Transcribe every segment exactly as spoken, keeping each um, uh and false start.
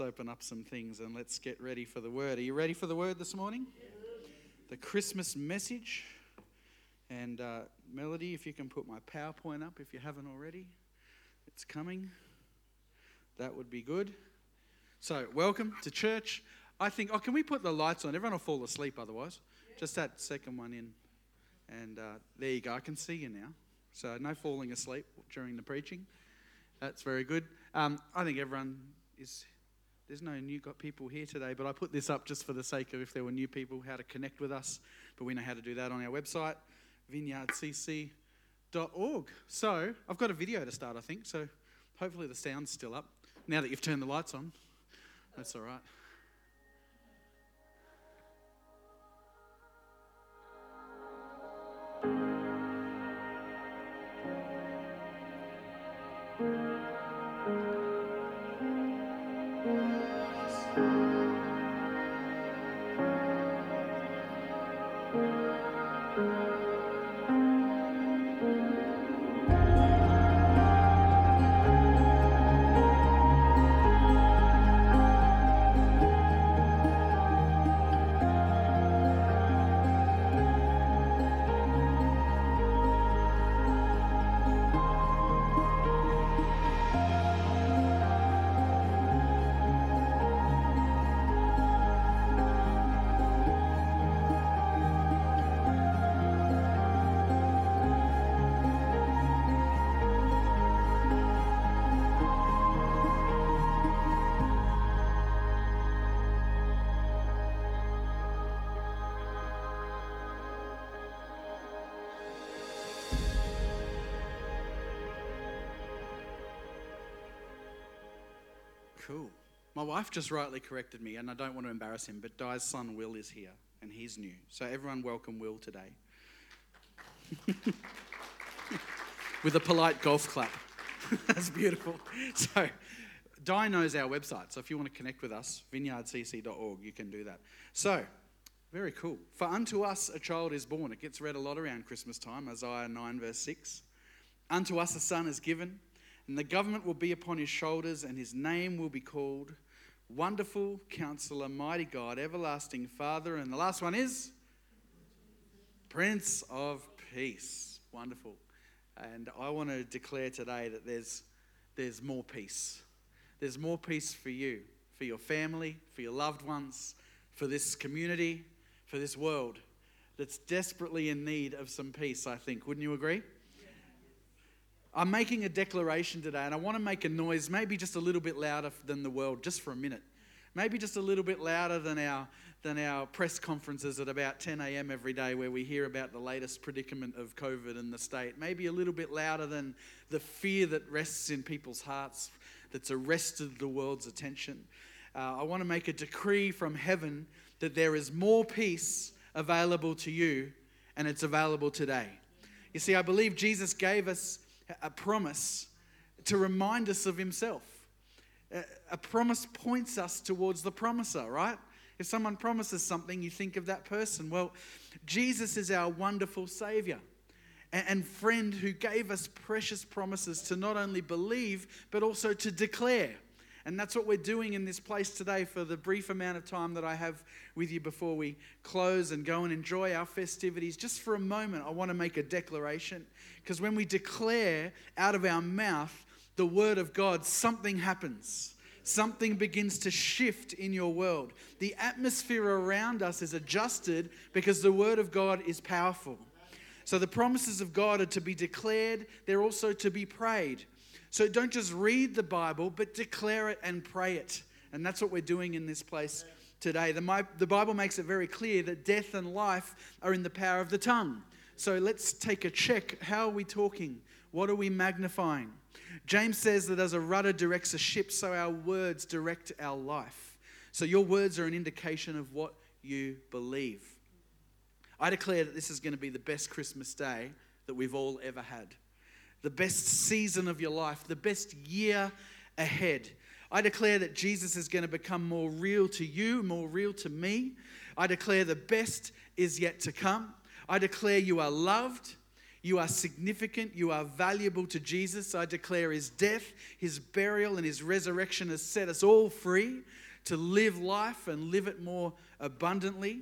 Open up some things and let's get ready for the word. Are you ready for the word this morning? Yeah. The Christmas message. And uh, Melody, if you can put my PowerPoint up if you haven't already. It's coming. That would be good. So, welcome to church. I think, oh, can we put the lights on? Everyone will fall asleep otherwise. Yeah. Just that second one in. And uh, there you go. I can see you now. So, no falling asleep during the preaching. That's very good. Um, I think everyone is... There's no new got people here today, but I put this up just for the sake of if there were new people, how to connect with us. But we know how to do that on our website, vineyard c c dot org. So I've got a video to start, I think. So hopefully the sound's still up now that you've turned the lights on. That's all right. Cool. My wife just rightly corrected me, and I don't want to embarrass him, but Di's son Will is here, and he's new. So everyone welcome Will today. With a polite golf clap. That's beautiful. So Di knows our website, so if you want to connect with us, vineyard c c dot org, you can do that. So, very cool. For unto us a child is born. It gets read a lot around Christmas time, Isaiah nine verse six. Unto us a son is given. And the government will be upon his shoulders, and his name will be called Wonderful Counselor, Mighty God, Everlasting Father. And the last one is Prince of Peace. Wonderful. And I want to declare today that there's there's more peace. There's more peace for you, for your family, for your loved ones, for this community, for this world that's desperately in need of some peace, I think. Wouldn't you agree? I'm making a declaration today, and I want to make a noise, maybe just a little bit louder than the world, just for a minute. Maybe just a little bit louder than our than our press conferences at about ten a.m. every day where we hear about the latest predicament of COVID in the state. Maybe a little bit louder than the fear that rests in people's hearts that's arrested the world's attention. Uh, I want to make a decree from heaven that there is more peace available to you, and it's available today. You see, I believe Jesus gave us a promise to remind us of himself. A promise points us towards the promiser, right? If someone promises something, you think of that person. Well, Jesus is our wonderful Savior and friend who gave us precious promises to not only believe, but also to declare. And that's what we're doing in this place today for the brief amount of time that I have with you before we close and go and enjoy our festivities. Just for a moment, I want to make a declaration, because when we declare out of our mouth the word of God, something happens. Something begins to shift in your world. The atmosphere around us is adjusted because the word of God is powerful. So the promises of God are to be declared. They're also to be prayed. So don't just read the Bible, but declare it and pray it. And that's what we're doing in this place today. The, the Bible makes it very clear that death and life are in the power of the tongue. So let's take a check. How are we talking? What are we magnifying? James says that as a rudder directs a ship, so our words direct our life. So your words are an indication of what you believe. I declare that this is going to be the best Christmas day that we've all ever had. The best season of your life, the best year ahead. I declare that Jesus is going to become more real to you, more real to me. I declare the best is yet to come. I declare you are loved, You are significant. You are valuable to Jesus. I declare his death, his burial, and his resurrection has set us all free to live life and live it more abundantly.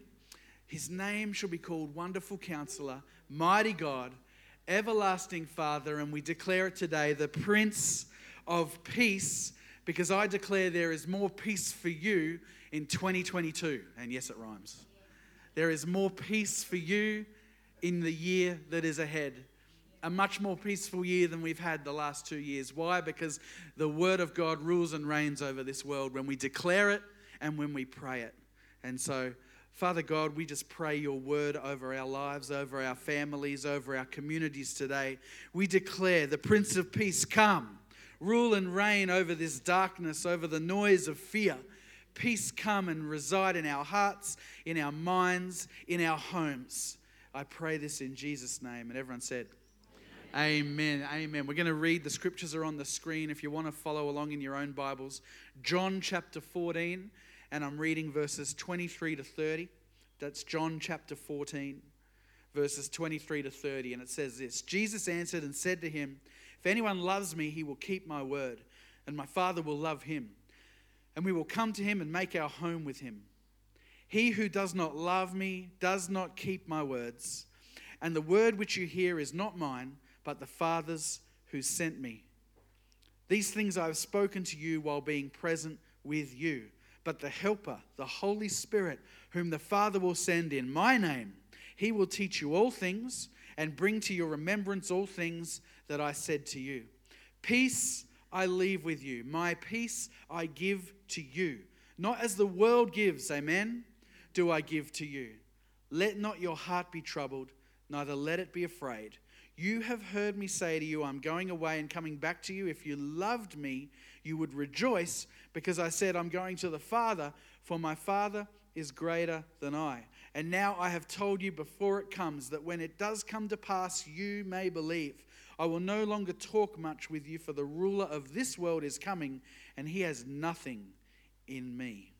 His name shall be called Wonderful Counselor, Mighty God, Everlasting Father, and we declare it today, the Prince of Peace, because I declare there is more peace for you in twenty twenty-two. And yes, it rhymes. There is more peace for you in the year that is ahead. A much more peaceful year than we've had the last two years. Why? Because the Word of God rules and reigns over this world when we declare it and when we pray it. And so, Father God, we just pray your word over our lives, over our families, over our communities today. We declare the Prince of Peace, come, rule and reign over this darkness, over the noise of fear. Peace come and reside in our hearts, in our minds, in our homes. I pray this in Jesus' name. And everyone said, Amen. Amen. Amen. We're going to read. The scriptures are on the screen if you want to follow along in your own Bibles. John chapter fourteen. And I'm reading verses twenty-three to thirty. That's John chapter fourteen, verses twenty-three to thirty. And it says this, Jesus answered and said to him, if anyone loves me, he will keep my word, and my Father will love him. And we will come to him and make our home with him. He who does not love me does not keep my words. And the word which you hear is not mine, but the Father's who sent me. These things I have spoken to you while being present with you. But the Helper, the Holy Spirit, whom the Father will send in my name, he will teach you all things and bring to your remembrance all things that I said to you. Peace I leave with you. My peace I give to you. Not as the world gives, amen, do I give to you. Let not your heart be troubled, neither let it be afraid. You have heard me say to you, I'm going away and coming back to you. If you loved me, you would rejoice because I said, I'm going to the Father, for my Father is greater than I. And now I have told you before it comes, that when it does come to pass, you may believe. I will no longer talk much with you, for the ruler of this world is coming, and he has nothing in me.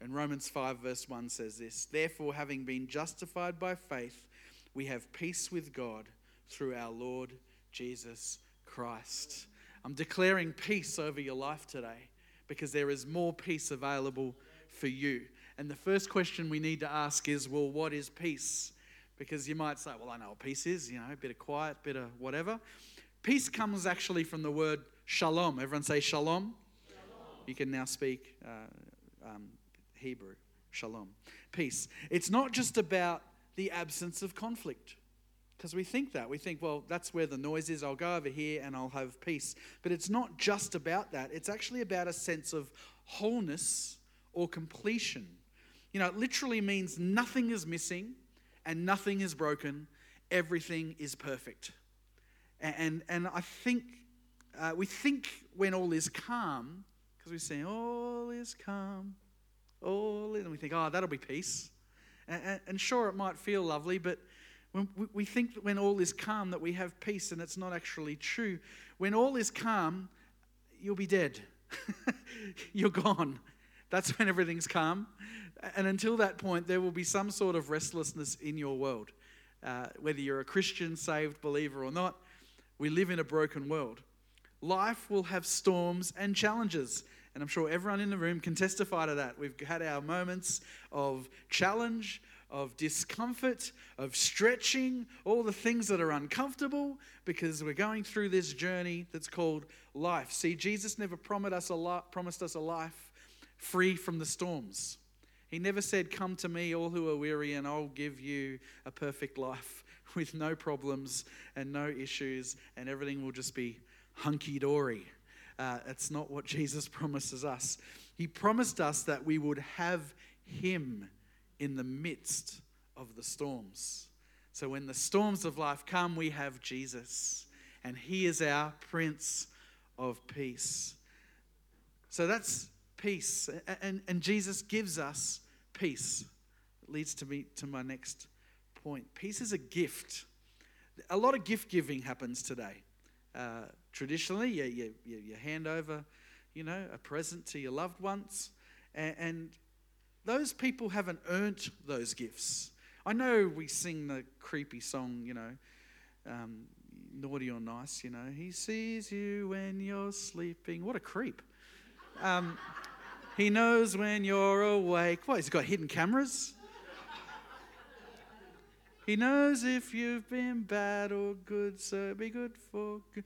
And Romans five verse one says this, therefore, having been justified by faith, we have peace with God through our Lord Jesus Christ. I'm declaring peace over your life today because there is more peace available for you. And the first question we need to ask is, well, what is peace? Because you might say, well, I know what peace is, you know, a bit of quiet, a bit of whatever. Peace comes actually from the word shalom. Everyone say shalom. Shalom. You can now speak uh, um, Hebrew. Shalom. Peace. It's not just about the absence of conflict. Because we think that. We think, well, that's where the noise is. I'll go over here and I'll have peace. But it's not just about that. It's actually about a sense of wholeness or completion. You know, it literally means nothing is missing and nothing is broken. Everything is perfect. And and, and I think, uh, we think when all is calm, because we say, all is calm, all is, and we think, oh, that'll be peace. And, and, and sure, it might feel lovely, but when we think that when all is calm that we have peace, and it's not actually true. When all is calm, you'll be dead. You're gone. That's when everything's calm. And until that point, there will be some sort of restlessness in your world. Uh, whether you're a Christian, saved believer or not, we live in a broken world. Life will have storms and challenges. And I'm sure everyone in the room can testify to that. We've had our moments of challenge, of discomfort, of stretching, all the things that are uncomfortable because we're going through this journey that's called life. See, Jesus never promised us a li- promised us a life free from the storms. He never said, come to me, all who are weary, and I'll give you a perfect life with no problems and no issues, and everything will just be hunky-dory. Uh, it's not what Jesus promises us. He promised us that we would have him in the midst of the storms. So when the storms of life come, we have Jesus, and he is our Prince of Peace. So that's peace, and, and Jesus gives us peace. It leads to me to my next point. Peace is a gift. A lot of gift giving happens today. Uh, traditionally, you, you, you hand over, you know, a present to your loved ones, and, and those people haven't earned those gifts. I know we sing the creepy song, you know, um, naughty or nice, you know. He sees you when you're sleeping. What a creep. Um, he knows when you're awake. What, he's got hidden cameras? He knows if you've been bad or good, so be good for good.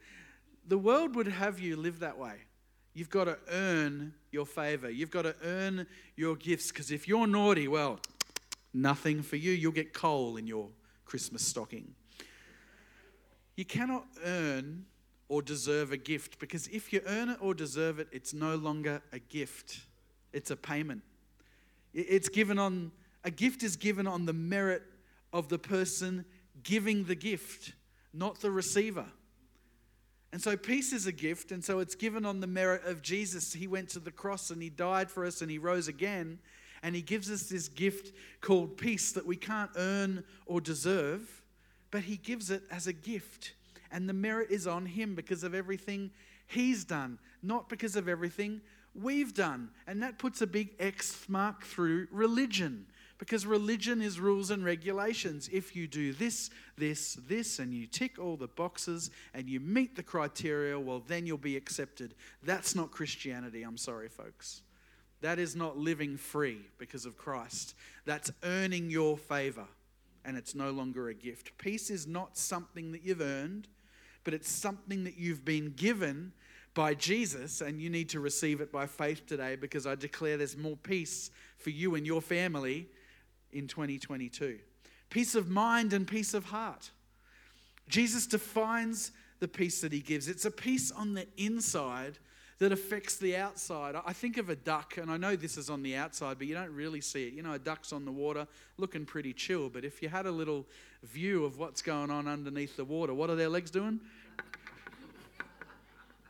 The world would have you live that way. You've got to earn your favor. You've got to earn your gifts, because if you're naughty, well, nothing for you. You'll get coal in your Christmas stocking. You cannot earn or deserve a gift, because if you earn it or deserve it, it's no longer a gift. It's a payment. It's given on, a gift is given on the merit of the person giving the gift, not the receiver. And so peace is a gift, and so it's given on the merit of Jesus. He went to the cross and he died for us and he rose again, and he gives us this gift called peace that we can't earn or deserve, but he gives it as a gift. And the merit is on him because of everything he's done, not because of everything we've done. And that puts a big X mark through religion, because religion is rules and regulations. If you do this, this, this, and you tick all the boxes and you meet the criteria, well, then you'll be accepted. That's not Christianity, I'm sorry, folks. That is not living free because of Christ. That's earning your favor, and it's no longer a gift. Peace is not something that you've earned, but it's something that you've been given by Jesus, and you need to receive it by faith today, because I declare there's more peace for you and your family in twenty twenty-two. Peace of mind and peace of heart. Jesus defines the peace that he gives. It's a peace on the inside that affects the outside. I think of a duck, and I know this is on the outside, but you don't really see it. You know, a duck's on the water looking pretty chill, but if you had a little view of what's going on underneath the water, what are their legs doing?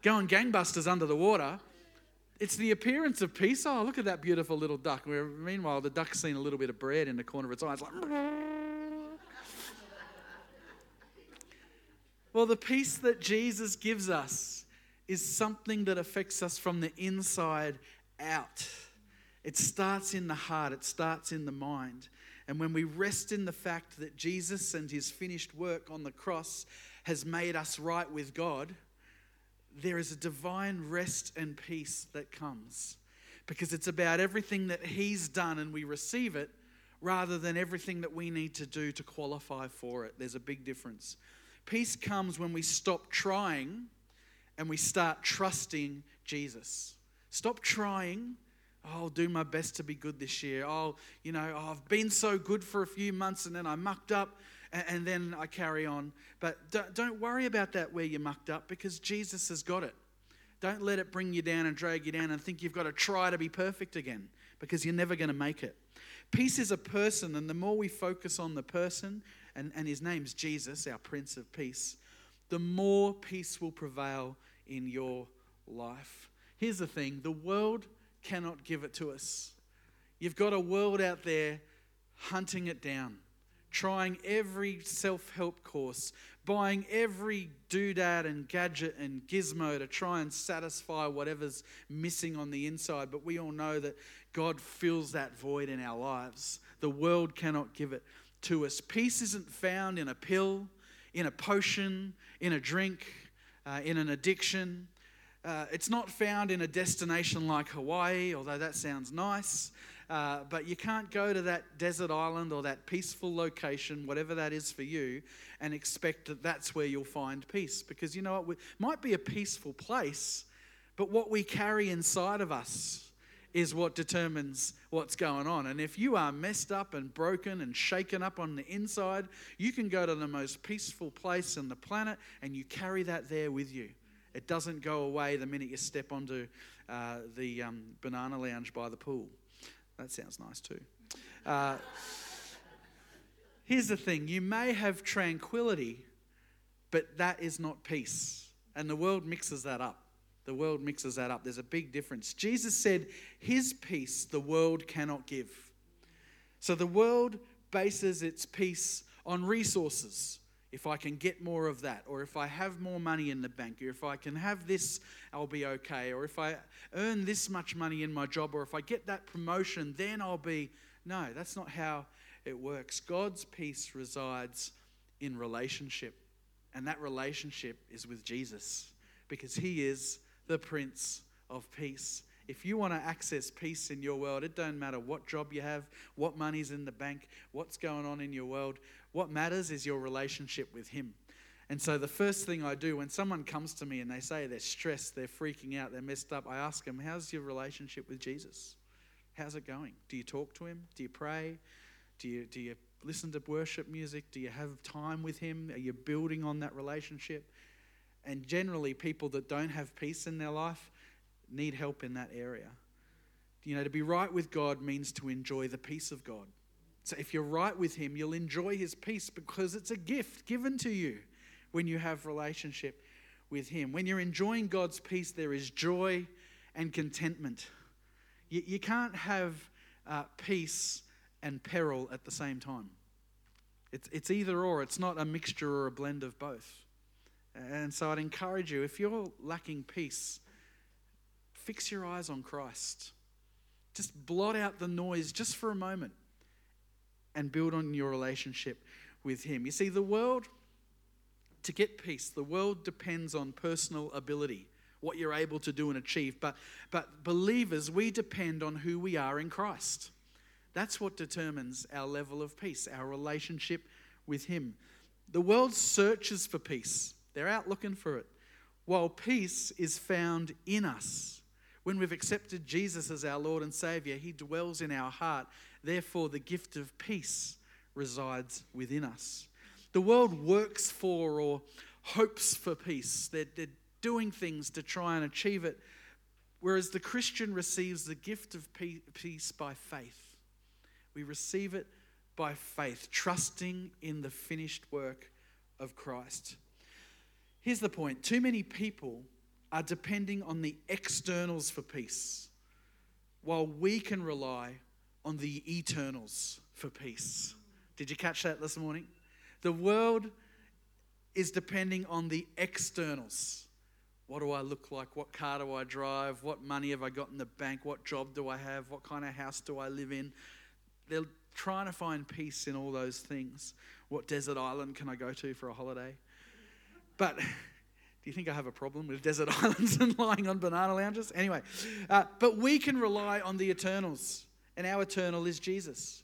Going gangbusters under the water. It's the appearance of peace. Oh, look at that beautiful little duck. Meanwhile, the duck's seen a little bit of bread in the corner of its eye. It's like... Well, the peace that Jesus gives us is something that affects us from the inside out. It starts in the heart. It starts in the mind. And when we rest in the fact that Jesus and his finished work on the cross has made us right with God, there is a divine rest and peace that comes, because it's about everything that he's done and we receive it rather than everything that we need to do to qualify for it. There's a big difference. Peace comes when we stop trying and we start trusting Jesus. Stop trying. Oh, I'll do my best to be good this year. I'll, you know, oh, I've been so good for a few months and then I mucked up and, and then I carry on. But don't, don't worry about that where you mucked up, because Jesus has got it. Don't let it bring you down and drag you down and think you've got to try to be perfect again, because you're never going to make it. Peace is a person, and the more we focus on the person, and, and his name's Jesus, our Prince of Peace, the more peace will prevail in your life. Here's the thing, the world cannot give it to us. You've got a world out there hunting it down, trying every self-help course, buying every doodad and gadget and gizmo to try and satisfy whatever's missing on the inside. But we all know that God fills that void in our lives. The world cannot give it to us. Peace isn't found in a pill, in a potion, in a drink, uh, in an addiction. Uh, it's not found in a destination like Hawaii, although that sounds nice. Uh, but you can't go to that desert island or that peaceful location, whatever that is for you, and expect that that's where you'll find peace. Because you know what? It might be a peaceful place, but what we carry inside of us is what determines what's going on. And if you are messed up and broken and shaken up on the inside, you can go to the most peaceful place on the planet and you carry that there with you. It doesn't go away the minute you step onto uh, the um, banana lounge by the pool. That sounds nice too. Uh, here's the thing, you may have tranquility, but that is not peace. And the world mixes that up. The world mixes that up. There's a big difference. Jesus said, his peace the world cannot give. So the world bases its peace on resources. If I can get more of that, or if I have more money in the bank, or if I can have this, I'll be okay. Or if I earn this much money in my job, or if I get that promotion, then I'll be... No, that's not how it works. God's peace resides in relationship And that relationship is with Jesus, because he is the Prince of Peace. If you want to access peace in your world, it don't matter what job you have, what money's in the bank, what's going on in your world. What matters is your relationship with him. And so the first thing I do when someone comes to me and they say they're stressed, they're freaking out, they're messed up, I ask them, how's your relationship with Jesus? How's it going? Do you talk to him? Do you pray? Do you do you listen to worship music? Do you have time with him? Are you building on that relationship? And generally, people that don't have peace in their life need help in that area. You know, to be right with God means to enjoy the peace of God. So if you're right with him, you'll enjoy his peace, because it's a gift given to you when you have relationship with him. When you're enjoying God's peace, there is joy and contentment. You, you can't have uh, peace and peril at the same time. It's, it's either or. It's not a mixture or a blend of both. And so I'd encourage you, if you're lacking peace, fix your eyes on Christ. Just blot out the noise just for a moment and build on your relationship with him. You see, the world, to get peace, the world depends on personal ability, what you're able to do and achieve. But, but believers, we depend on who we are in Christ. That's what determines our level of peace, our relationship with him. The world searches for peace. They're out looking for it. While peace is found in us. When we've accepted Jesus as our Lord and Savior, he dwells in our heart. Therefore, the gift of peace resides within us. The world works for or hopes for peace. They're, they're doing things to try and achieve it. Whereas the Christian receives the gift of peace by faith. We receive it by faith, trusting in the finished work of Christ. Here's the point. Too many people are depending on the externals for peace, while we can rely on the eternals for peace. Did you catch that this morning? The world is depending on the externals. What do I look like? What car do I drive? What money have I got in the bank? What job do I have? What kind of house do I live in? They're trying to find peace in all those things. What desert island can I go to for a holiday? But do you think I have a problem with desert islands and lying on banana lounges? Anyway, uh, but we can rely on the eternals, and our eternal is Jesus.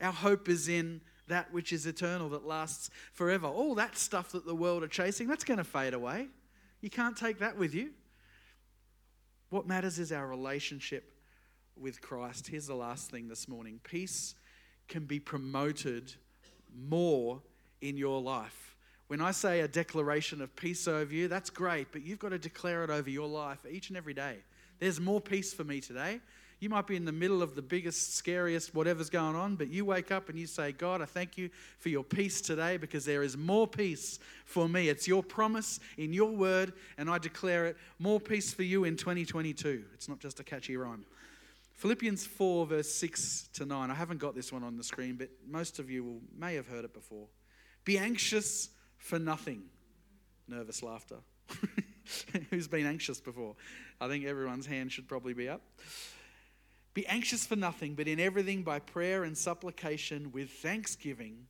Our hope is in that which is eternal, that lasts forever. All that stuff that the world are chasing, that's going to fade away. You can't take that with you. What matters is our relationship with Christ. Here's the last thing this morning. Peace can be promoted more in your life. When I say a declaration of peace over you, that's great, but you've got to declare it over your life each and every day. There's more peace for me today. You might be in the middle of the biggest, scariest, whatever's going on, but you wake up and you say, God, I thank you for your peace today, because there is more peace for me. It's your promise in your word, and I declare it, more peace for you in twenty twenty-two. It's not just a catchy rhyme. Philippians four, verse six to nine. I haven't got this one on the screen, but most of you will, may have heard it before. Be anxious for nothing. Nervous laughter. Who's been anxious before? I think everyone's hand should probably be up. Be anxious for nothing, but in everything by prayer and supplication with thanksgiving,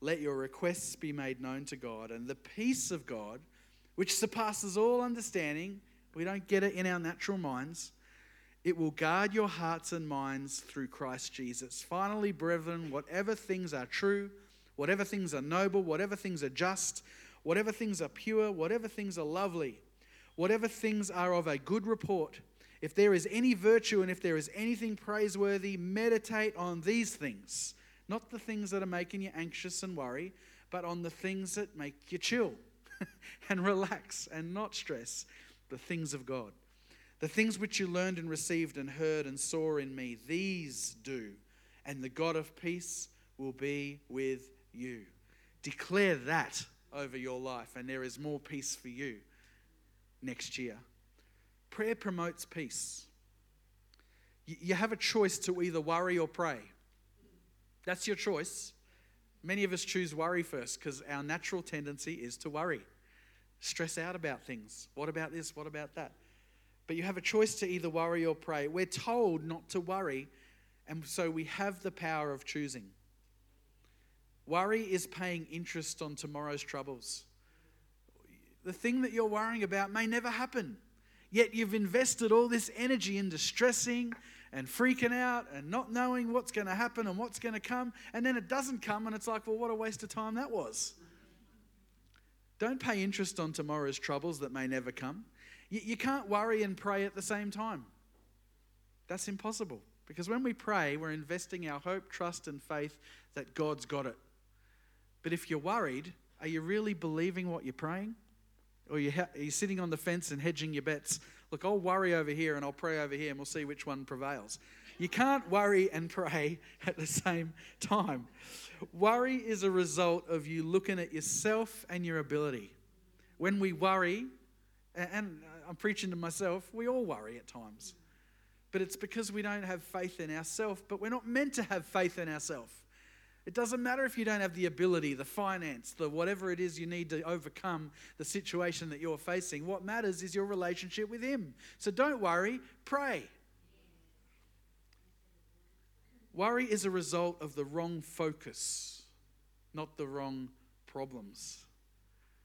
let your requests be made known to God. And the peace of God, which surpasses all understanding, we don't get it in our natural minds, it will guard your hearts and minds through Christ Jesus. Finally, brethren, whatever things are true, whatever things are noble, whatever things are just, whatever things are pure, whatever things are lovely, whatever things are of a good report, if there is any virtue and if there is anything praiseworthy, meditate on these things. Not the things that are making you anxious and worry, but on the things that make you chill and relax and not stress, the things of God. The things which you learned and received and heard and saw in me, these do, and the God of peace will be with you. You declare that over your life, and there is more peace for you next year. Prayer promotes peace. You have a choice to either worry or pray. That's your choice. Many of us choose worry first because our natural tendency is to worry, stress out about things. What about this? What about that? But you have a choice to either worry or pray. We're told not to worry, and so we have the power of choosing. Worry is paying interest on tomorrow's troubles. the thing that you're worrying about may never happen. Yet you've invested all this energy into stressing and freaking out and not knowing what's going to happen and what's going to come. And then it doesn't come and it's like, well, what a waste of time that was. Don't pay interest on tomorrow's troubles that may never come. You, you can't worry and pray at the same time. That's impossible. Because when we pray, we're investing our hope, trust, and faith that God's got it. But if you're worried, are you really believing what you're praying? Or are you, ha- are you sitting on the fence and hedging your bets? Look, I'll worry over here and I'll pray over here and we'll see which one prevails. You can't worry and pray at the same time. Worry is a result of you looking at yourself and your ability. When we worry, and I'm preaching to myself, we all worry at times. But it's because we don't have faith in ourselves. But we're not meant to have faith in ourselves. It doesn't matter if you don't have the ability, the finance, the whatever it is you need to overcome the situation that you're facing. What matters is your relationship with Him. So don't worry, pray. Worry is a result of the wrong focus, not the wrong problems.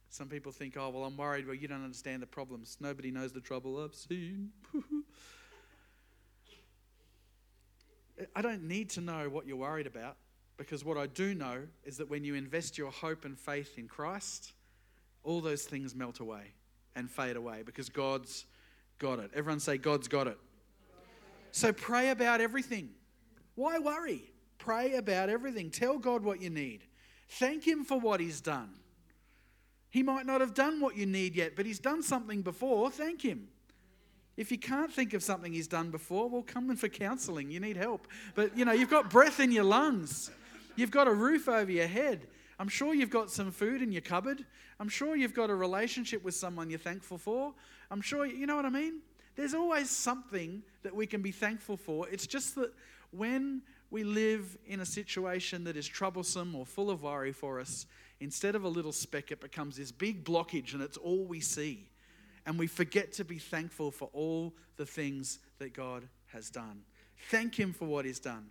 Some people think, oh, well, I'm worried. Well, you don't understand the problems. Nobody knows the trouble I've seen. I don't need to know what you're worried about. Because what I do know is that when you invest your hope and faith in Christ, all those things melt away and fade away because God's got it. Everyone say, God's got it. So pray about everything. Why worry? Pray about everything. Tell God what you need. Thank Him for what He's done. He might not have done what you need yet, but He's done something before. Thank Him. If you can't think of something He's done before, well, come in for counselling. You need help. But, you know, you've got breath in your lungs. You've got a roof over your head. I'm sure you've got some food in your cupboard. I'm sure you've got a relationship with someone you're thankful for. I'm sure, you know what I mean? There's always something that we can be thankful for. It's just that when we live in a situation that is troublesome or full of worry for us, instead of a little speck, it becomes this big blockage and it's all we see. And we forget to be thankful for all the things that God has done. Thank Him for what He's done.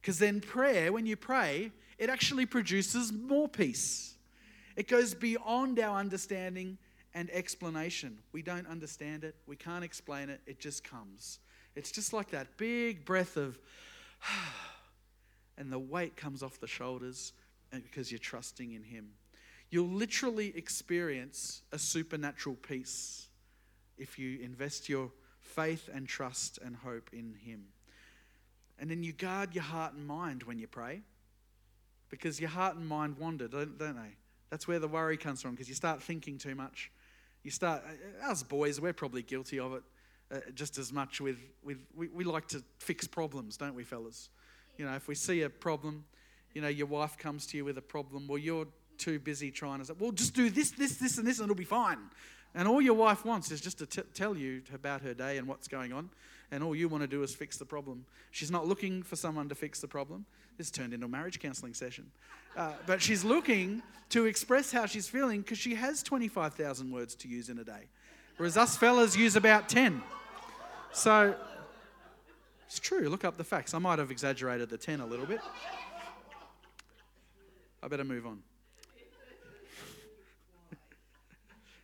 Because then prayer, when you pray, it actually produces more peace. It goes beyond our understanding and explanation. We don't understand it. We can't explain it. It just comes. It's just like that big breath of, and the weight comes off the shoulders because you're trusting in Him. You'll literally experience a supernatural peace if you invest your faith and trust and hope in Him. And then you guard your heart and mind when you pray, because your heart and mind wander, don't, don't they? That's where the worry comes from, because you start thinking too much. You start, us boys, we're probably guilty of it uh, just as much with, with we, we like to fix problems, don't we, fellas? You know, if we see a problem, you know, your wife comes to you with a problem, well, you're too busy trying to say, well, just do this, this, this, and this, and it'll be fine. And all your wife wants is just to t- tell you about her day and what's going on. And all you want to do is fix the problem. She's not looking for someone to fix the problem. This turned into a marriage counselling session. Uh, but she's looking to express how she's feeling because she has twenty-five thousand words to use in a day. Whereas us fellas use about ten. So it's true. Look up the facts. I might have exaggerated the ten a little bit. I better move on.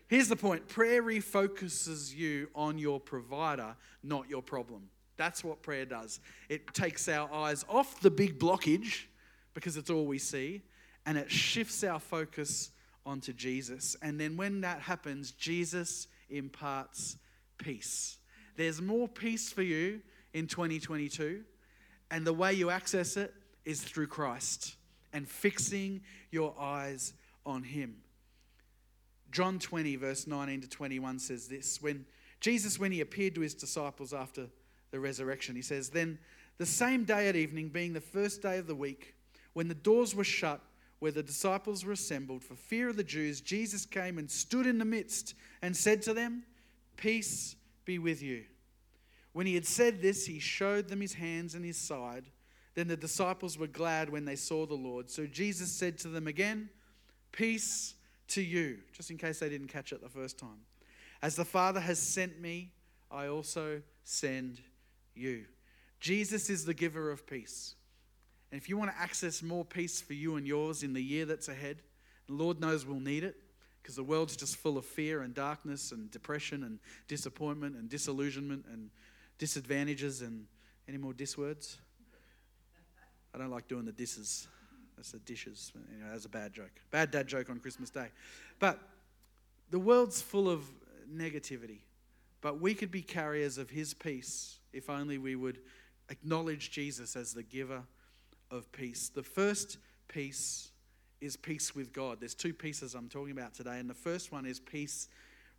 Here's the point. Prayer refocuses you on your provider, not your problem. That's what prayer does. It takes our eyes off the big blockage, because it's all we see, and it shifts our focus onto Jesus. And then when that happens, Jesus imparts peace. There's more peace for you in twenty twenty-two, and the way you access it is through Christ and fixing your eyes on Him. John twenty, verse nineteen to twenty-one says this. When Jesus, when He appeared to His disciples after the resurrection, He says, "Then the same day at evening, being the first day of the week, when the doors were shut, where the disciples were assembled, for fear of the Jews, Jesus came and stood in the midst and said to them, 'Peace be with you.' When He had said this, He showed them His hands and His side. Then the disciples were glad when they saw the Lord. So Jesus said to them again, 'Peace to you,' just in case they didn't catch it the first time. 'As the Father has sent me, I also send you.'" Jesus is the giver of peace. And if you want to access more peace for you and yours in the year that's ahead, the Lord knows we'll need it, because the world's just full of fear and darkness and depression and disappointment and disillusionment and disadvantages and any more diss words? I don't like doing the disses. That's the dishes. Anyway, that's a bad joke. Bad dad joke on Christmas Day. But the world's full of negativity. But we could be carriers of his peace if only we would acknowledge Jesus as the giver of peace. The first peace is peace with God. There's two pieces I'm talking about today. And the first one is peace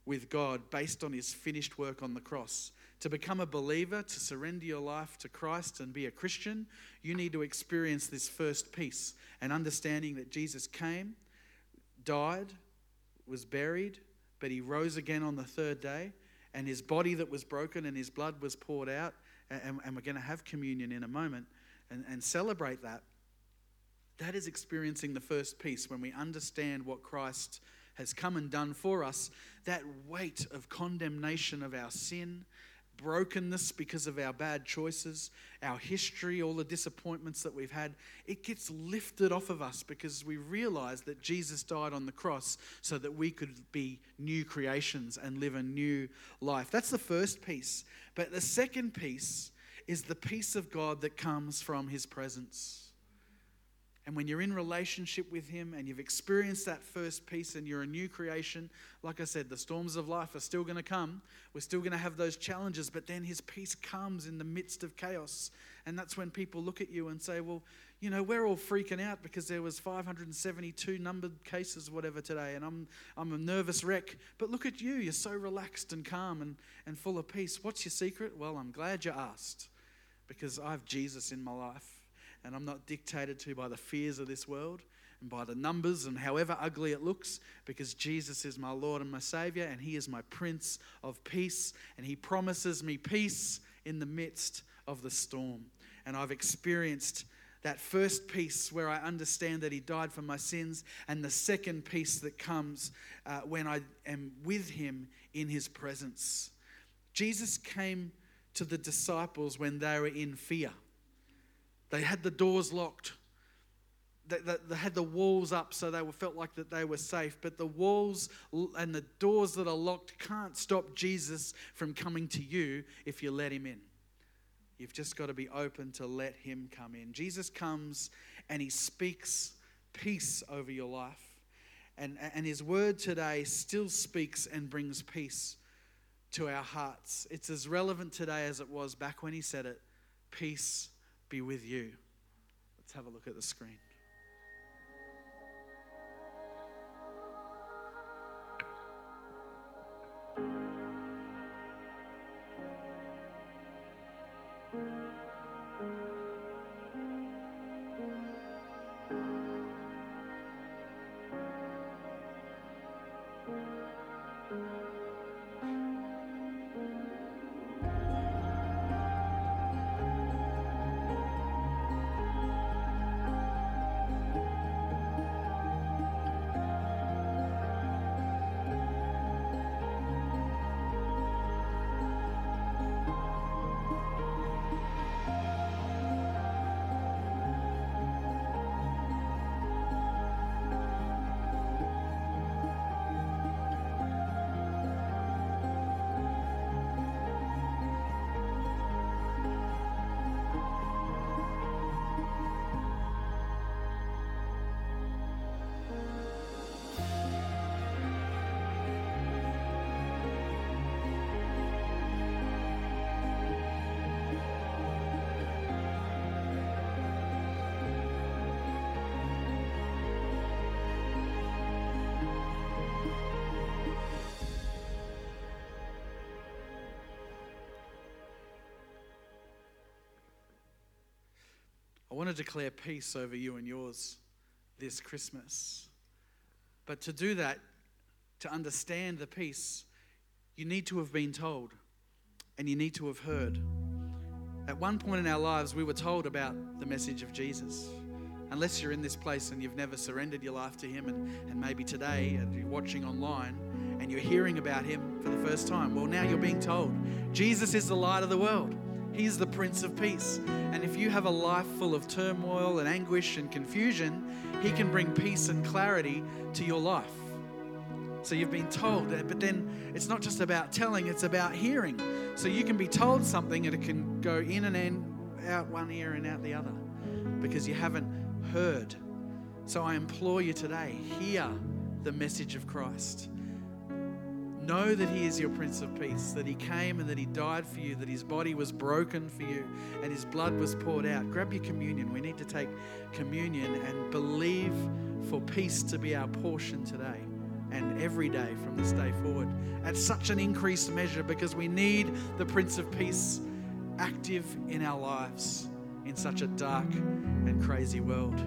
with God based on his finished work on the cross. To become a believer, to surrender your life to Christ and be a Christian, you need to experience this first peace and understanding that Jesus came, died, was buried, but he rose again on the third day, and his body that was broken and his blood was poured out, and, and we're going to have communion in a moment and, and celebrate that. That is experiencing the first peace when we understand what Christ has come and done for us. That weight of condemnation of our sin, brokenness because of our bad choices, our history, all the disappointments that we've had, it gets lifted off of us because we realize that Jesus died on the cross so that we could be new creations and live a new life. That's the first piece. But the second piece is the peace of God that comes from his presence. And when you're in relationship with him and you've experienced that first peace and you're a new creation, like I said, the storms of life are still going to come. We're still going to have those challenges, but then his peace comes in the midst of chaos. And that's when people look at you and say, well, you know, we're all freaking out because there was five hundred seventy-two numbered cases, whatever, today, and I'm I'm a nervous wreck. But look at you, you're so relaxed and calm and, and full of peace. What's your secret? Well, I'm glad you asked, because I have Jesus in my life. And I'm not dictated to by the fears of this world and by the numbers and however ugly it looks, because Jesus is my Lord and my Savior, and he is my Prince of Peace, and he promises me peace in the midst of the storm. And I've experienced that first peace where I understand that he died for my sins, and the second peace that comes uh, when I am with him in his presence. Jesus came to the disciples when they were in fear. They had the doors locked. They, they, they had the walls up so they were, felt like that they were safe. But the walls and the doors that are locked can't stop Jesus from coming to you if you let him in. You've just got to be open to let him come in. Jesus comes and he speaks peace over your life. And, and his word today still speaks and brings peace to our hearts. It's as relevant today as it was back when he said it. Peace be with you. Let's have a look at the screen. I want to declare peace over you and yours this Christmas. But to do that, to understand the peace, you need to have been told and you need to have heard. At one point in our lives, we were told about the message of Jesus. Unless you're in this place and you've never surrendered your life to him, and, and maybe today and you're watching online and you're hearing about him for the first time, well, now you're being told Jesus is the light of the world. He's the Prince of Peace. And if you have a life full of turmoil and anguish and confusion, he can bring peace and clarity to your life. So you've been told, but then it's not just about telling, it's about hearing. So you can be told something and it can go in and in, out one ear and out the other, because you haven't heard. So I implore you today, hear the message of Christ. Know that He is your Prince of Peace, that He came and that He died for you, that His body was broken for you and His blood was poured out. Grab your communion. We need to take communion and believe for peace to be our portion today and every day from this day forward at such an increased measure, because we need the Prince of Peace active in our lives in such a dark and crazy world.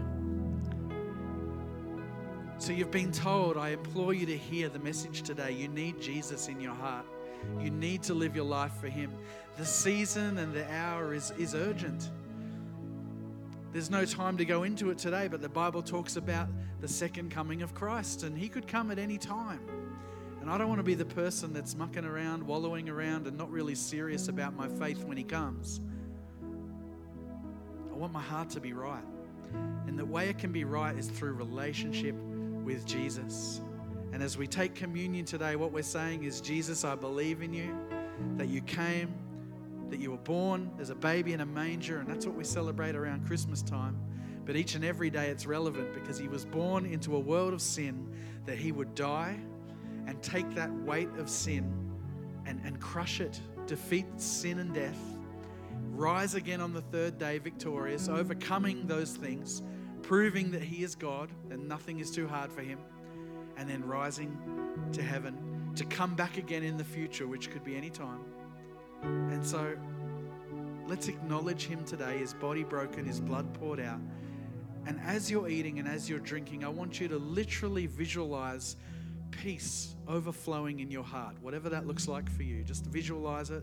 So you've been told, I implore you to hear the message today. You need Jesus in your heart. You need to live your life for Him. The season and the hour is, is urgent. There's no time to go into it today, but the Bible talks about the second coming of Christ, and He could come at any time. And I don't want to be the person that's mucking around, wallowing around, and not really serious about my faith when He comes. I want my heart to be right. And the way it can be right is through relationship with Jesus. And as we take communion today, what we're saying is, Jesus, I believe in you, that you came, that you were born as a baby in a manger, and that's what we celebrate around Christmas time. But each and every day it's relevant, because He was born into a world of sin, that He would die and take that weight of sin and, and crush it, defeat sin and death, rise again on the third day victorious, overcoming those things, proving that He is God and nothing is too hard for Him, and then rising to heaven to come back again in the future, which could be any time. And so let's acknowledge Him today, His body broken, His blood poured out. And as you're eating and as you're drinking, I want you to literally visualize peace overflowing in your heart, whatever that looks like for you. Just visualize it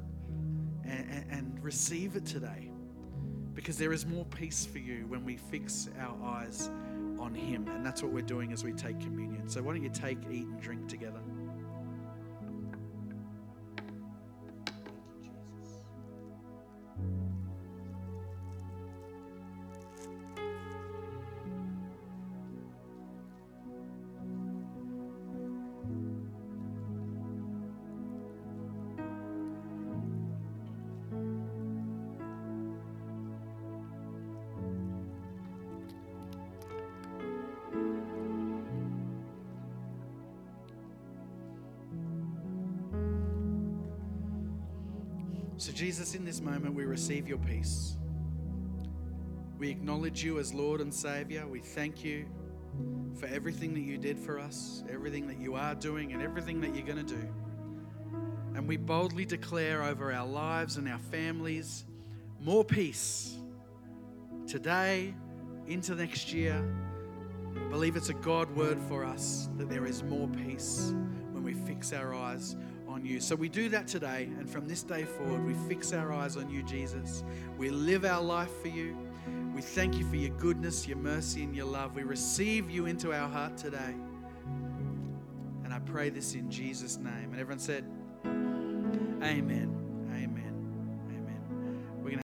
and, and receive it today. Because there is more peace for you when we fix our eyes on Him. And that's what we're doing as we take communion. So why don't you take, eat, and drink together. So Jesus, in this moment, we receive your peace. We acknowledge you as Lord and Savior. We thank you for everything that you did for us, everything that you are doing, and everything that you're going to do. And we boldly declare over our lives and our families more peace today, into next year. I believe it's a God word for us, that there is more peace when we fix our eyes on you. So we do that today, and from this day forward we fix our eyes on you, Jesus. We live our life for you. We thank you for your goodness, your mercy, and your love. We receive you into our heart today, and I pray this in Jesus' name, and everyone said amen.